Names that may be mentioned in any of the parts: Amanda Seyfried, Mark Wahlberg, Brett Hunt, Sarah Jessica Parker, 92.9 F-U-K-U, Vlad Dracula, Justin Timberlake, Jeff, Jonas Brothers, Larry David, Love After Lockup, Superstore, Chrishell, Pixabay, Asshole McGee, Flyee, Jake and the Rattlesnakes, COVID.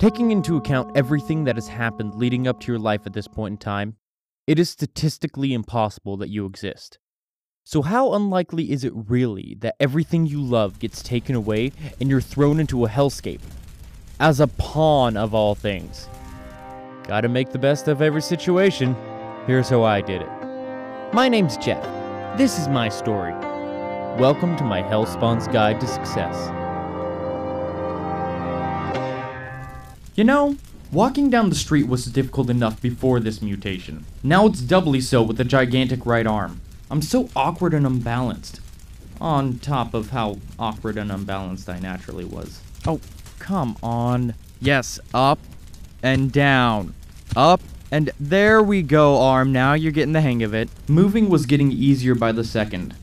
Taking into account everything that has happened leading up to your life at this point in time, it is statistically impossible that you exist. So how unlikely is it really that everything you love gets taken away and you're thrown into a hellscape? As a pawn of all things. Gotta make the best of every situation. Here's how I did it. My name's Jeff. This is my story. Welcome to my Hellspawn's Guide to Success. You know, walking down the street was difficult enough before this mutation. Now it's doubly so with a gigantic right arm. I'm so awkward and unbalanced. On top of how awkward and unbalanced I naturally was. Oh, come on. Yes, up and down. Up and there we go, arm. Now you're getting the hang of it. Moving was getting easier by the second.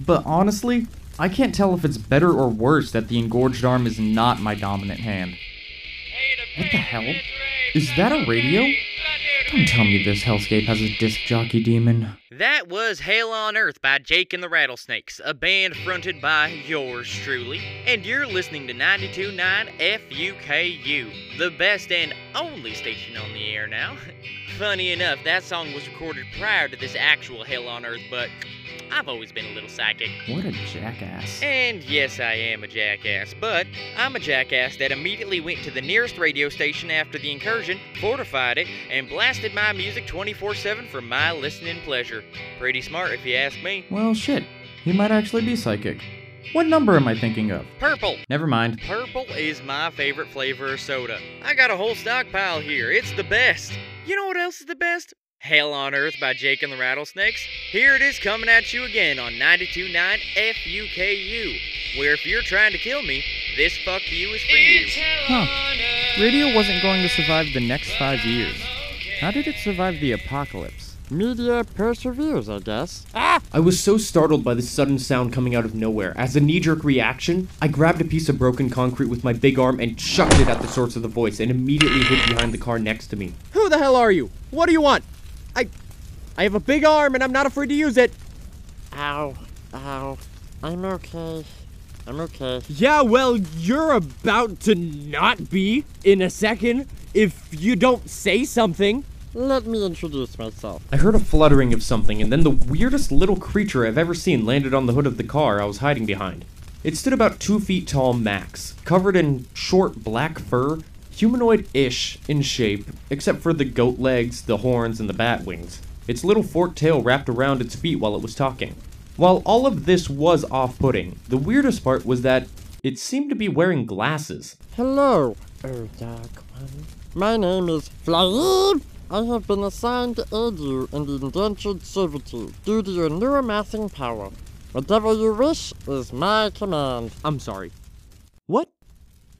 But honestly, I can't tell if it's better or worse that the engorged arm is not my dominant hand. What the hell? Is that a radio? Don't tell me this hellscape has a disc jockey demon. That was Hell on Earth by Jake and the Rattlesnakes, a band fronted by yours truly. And you're listening to 92.9 F-U-K-U, the best and only station on the air now. Funny enough, that song was recorded prior to this actual Hell on Earth, but I've always been a little psychic. What a jackass. And yes, I am a jackass, but I'm a jackass that immediately went to the nearest radio station after the incursion, fortified it, and blasted my music 24/7 for my listening pleasure. Pretty smart if you ask me. Well, shit. You might actually be psychic. What number am I thinking of? Purple. Never mind. Purple is my favorite flavor of soda. I got a whole stockpile here. It's the best. You know what else is the best? Hell on Earth by Jake and the Rattlesnakes. Here it is coming at you again on 92.9 F-U-K-U, where if you're trying to kill me, this fuck you is for you. Huh. Radio wasn't going to survive the next 5 years. How did it survive the apocalypse? Media perseveres, I guess. Ah! I was so startled by the sudden sound coming out of nowhere. As a knee-jerk reaction, I grabbed a piece of broken concrete with my big arm and chucked it at the source of the voice and immediately hid behind the car next to me. Who the hell are you? What do you want? I have a big arm and I'm not afraid to use it. Ow, I'm okay. Yeah, well, you're about to not be in a second if you don't say something. Let me introduce myself. I heard a fluttering of something and then the weirdest little creature I've ever seen landed on the hood of the car I was hiding behind. It stood about 2 feet tall max, covered in short black fur, humanoid-ish in shape, except for the goat legs, the horns, and the bat wings. Its little forked tail wrapped around its feet while it was talking. While all of this was off-putting, the weirdest part was that it seemed to be wearing glasses. Hello, dark one. My name is Flyee. I have been assigned to aid you in the indentured servitude due to your neuromassing power. Whatever you wish is my command. I'm sorry. What?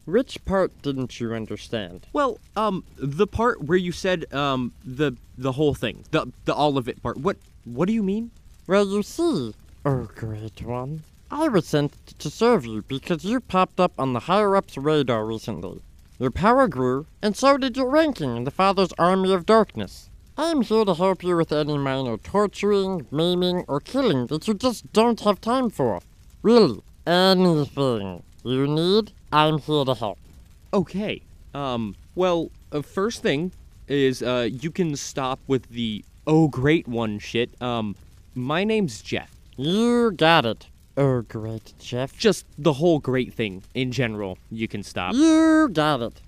Which part didn't you understand? Well, the part where you said, the whole thing. The all of it part. What do you mean? Well, you see, oh great one, I was sent to serve you because you popped up on the higher-ups' radar recently. Your power grew, and so did your ranking in the Father's Army of Darkness. I'm here to help you with any minor torturing, maiming, or killing that you just don't have time for. Really, anything you need, I'm here to help. Okay, well, first thing is, you can stop with the oh great one shit. My name's Jeff. You got it. Oh great Jeff. Just the whole great thing in general, you can stop. You got it.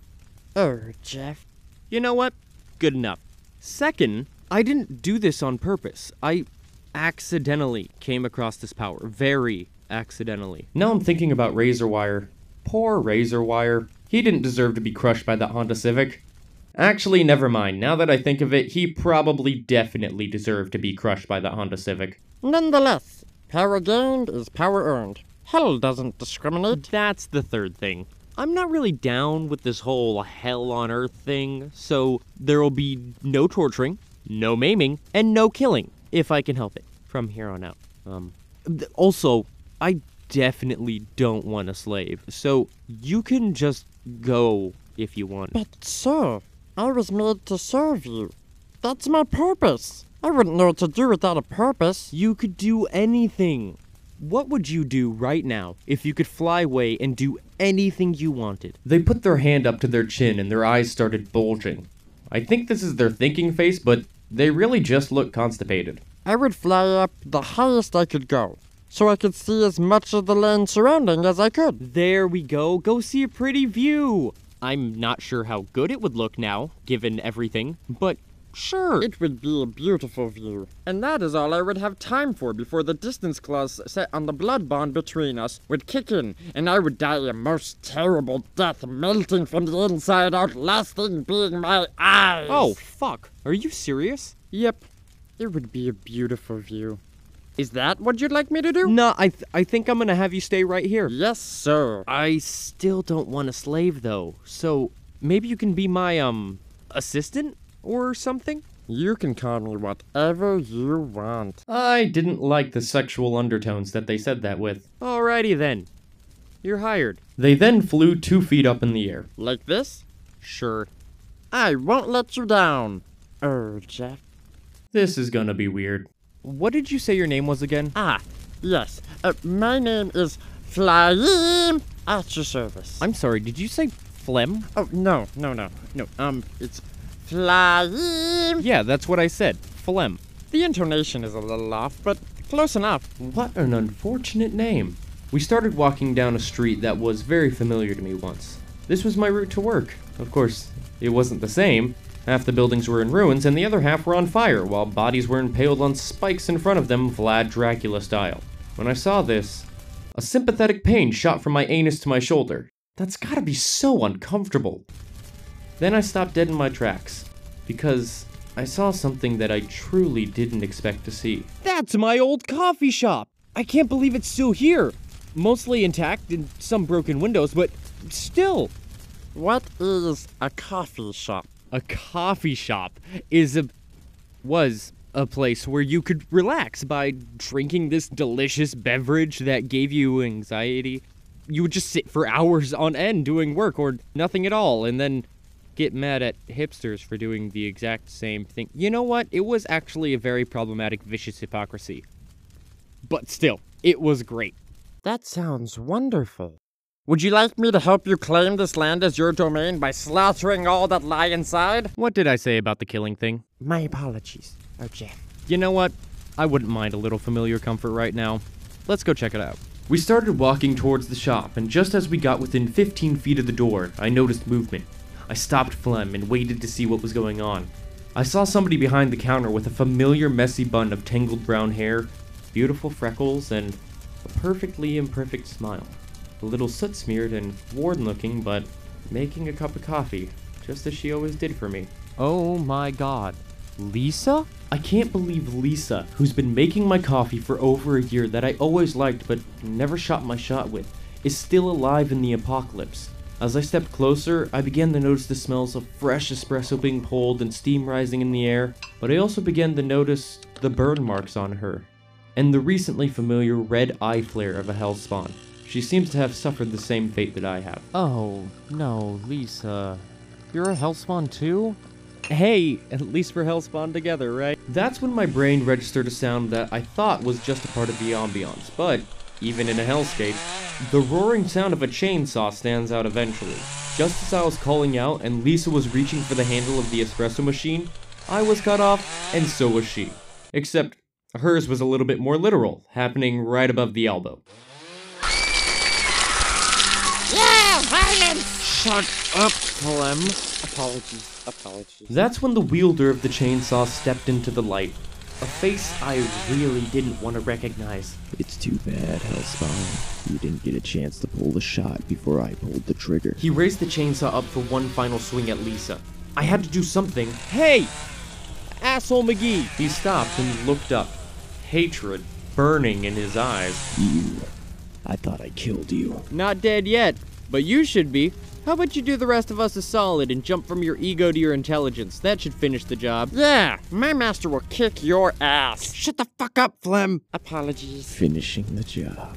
Oh Jeff. You know what? Good enough. Second, I didn't do this on purpose. I accidentally came across this power. Very accidentally. Now I'm thinking about razor wire. Poor razor wire. He didn't deserve to be crushed by that Honda Civic. Actually, never mind. Now that I think of it, he probably definitely deserved to be crushed by that Honda Civic. Nonetheless, power gained is power earned. Hell doesn't discriminate. That's the third thing. I'm not really down with this whole hell on earth thing, so there'll be no torturing, no maiming, and no killing, if I can help it, from here on out. Also, I definitely don't want a slave, so you can just go if you want. But sir, I was made to serve you. That's my purpose. I wouldn't know what to do without a purpose. You could do anything. What would you do right now if you could fly away and do anything you wanted? They put their hand up to their chin and their eyes started bulging. I think this is their thinking face, but they really just look constipated. I would fly up the highest I could go, so I could see as much of the land surrounding as I could. There we go. Go see a pretty view. I'm not sure how good it would look now, given everything, but sure, it would be a beautiful view. And that is all I would have time for before the distance clause set on the blood bond between us would kick in, and I would die a most terrible death, melting from the inside out, lasting being my eyes. Oh, fuck. Are you serious? Yep. It would be a beautiful view. Is that what you'd like me to do? No, I think I'm gonna have you stay right here. Yes, sir. I still don't want a slave, though, so maybe you can be my, assistant? Or something? You can call me whatever you want. I didn't like the sexual undertones that they said that with. Alrighty then. You're hired. They then flew 2 feet up in the air. Like this? Sure. I won't let you down. Jeff. This is gonna be weird. What did you say your name was again? Ah, yes. My name is Flyee. At your service. I'm sorry, did you say phlegm? Oh, no. It's Flyee. Yeah, that's what I said. Phlegm. The intonation is a little off, but close enough. What an unfortunate name. We started walking down a street that was very familiar to me once. This was my route to work. Of course, it wasn't the same. Half the buildings were in ruins, and the other half were on fire, while bodies were impaled on spikes in front of them, Vlad Dracula style. When I saw this, a sympathetic pain shot from my anus to my shoulder. That's gotta be so uncomfortable. Then I stopped dead in my tracks, because I saw something that I truly didn't expect to see. That's my old coffee shop! I can't believe it's still here! Mostly intact and some broken windows, but still! What is a coffee shop? A coffee shop was a place where you could relax by drinking this delicious beverage that gave you anxiety. You would just sit for hours on end doing work or nothing at all, and then get mad at hipsters for doing the exact same thing. You know what? It was actually a very problematic, vicious hypocrisy. But still, it was great. That sounds wonderful. Would you like me to help you claim this land as your domain by slaughtering all that lie inside? What did I say about the killing thing? My apologies, Jeff. You know what? I wouldn't mind a little familiar comfort right now. Let's go check it out. We started walking towards the shop, and just as we got within 15 feet of the door, I noticed movement. I stopped phlegm and waited to see what was going on. I saw somebody behind the counter with a familiar messy bun of tangled brown hair, beautiful freckles, and a perfectly imperfect smile. A little soot-smeared and worn-looking, but making a cup of coffee, just as she always did for me. Oh my god. Lisa? I can't believe Lisa, who's been making my coffee for over a year that I always liked but never shot my shot with, is still alive in the apocalypse. As I stepped closer, I began to notice the smells of fresh espresso being pulled and steam rising in the air, but I also began to notice the burn marks on her, and the recently familiar red eye flare of a hellspawn. She seems to have suffered the same fate that I have. Oh, no, Lisa. You're a hellspawn too? Hey, at least we're hellspawn together, right? That's when my brain registered a sound that I thought was just a part of the ambiance, but even in a hellscape, the roaring sound of a chainsaw stands out eventually. Just as I was calling out and Lisa was reaching for the handle of the espresso machine, I was cut off, and so was she. Except hers was a little bit more literal, happening right above the elbow. Yeah, violence! Shut up, Clem. Apologies. That's when the wielder of the chainsaw stepped into the light. A face I really didn't want to recognize. It's too bad, hellspawn. You didn't get a chance to pull the shot before I pulled the trigger. He raised the chainsaw up for one final swing at Lisa. I had to do something. Hey! Asshole McGee! He stopped and looked up, hatred burning in his eyes. You. I thought I killed you. Not dead yet, but you should be. How about you do the rest of us a solid and jump from your ego to your intelligence? That should finish the job. Yeah, my master will kick your ass. Shut the fuck up, Phlegm. Apologies. Finishing the job.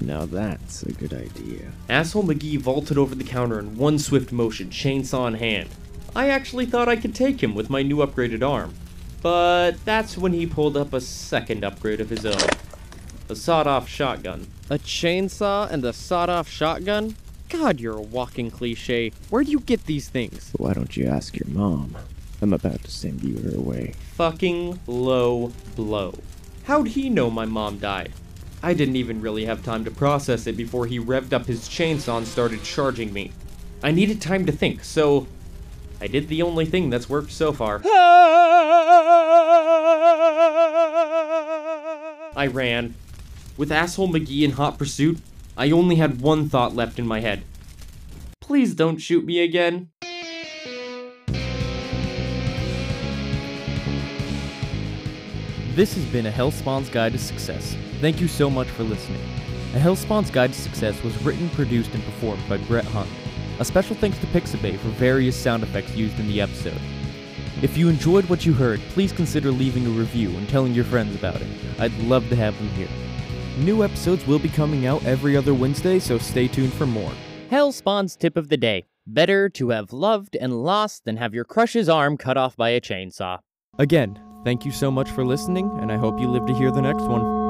Now that's a good idea. Asshole McGee vaulted over the counter in one swift motion, chainsaw in hand. I actually thought I could take him with my new upgraded arm. But that's when he pulled up a second upgrade of his own. A the sawed-off shotgun. A chainsaw and a sawed-off shotgun? God, you're a walking cliche. Where do you get these things? Why don't you ask your mom? I'm about to send you her way. Fucking low blow. How'd he know my mom died? I didn't even really have time to process it before he revved up his chainsaw and started charging me. I needed time to think, so I did the only thing that's worked so far. I ran. With Asshole McGee in hot pursuit, I only had one thought left in my head. Please don't shoot me again. This has been A Hellspawn's Guide to Success. Thank you so much for listening. A Hellspawn's Guide to Success was written, produced, and performed by Brett Hunt. A special thanks to Pixabay for various sound effects used in the episode. If you enjoyed what you heard, please consider leaving a review and telling your friends about it. I'd love to have them here. New episodes will be coming out every other Wednesday, so stay tuned for more. Hellspawn's tip of the day. Better to have loved and lost than have your crush's arm cut off by a chainsaw. Again, thank you so much for listening, and I hope you live to hear the next one.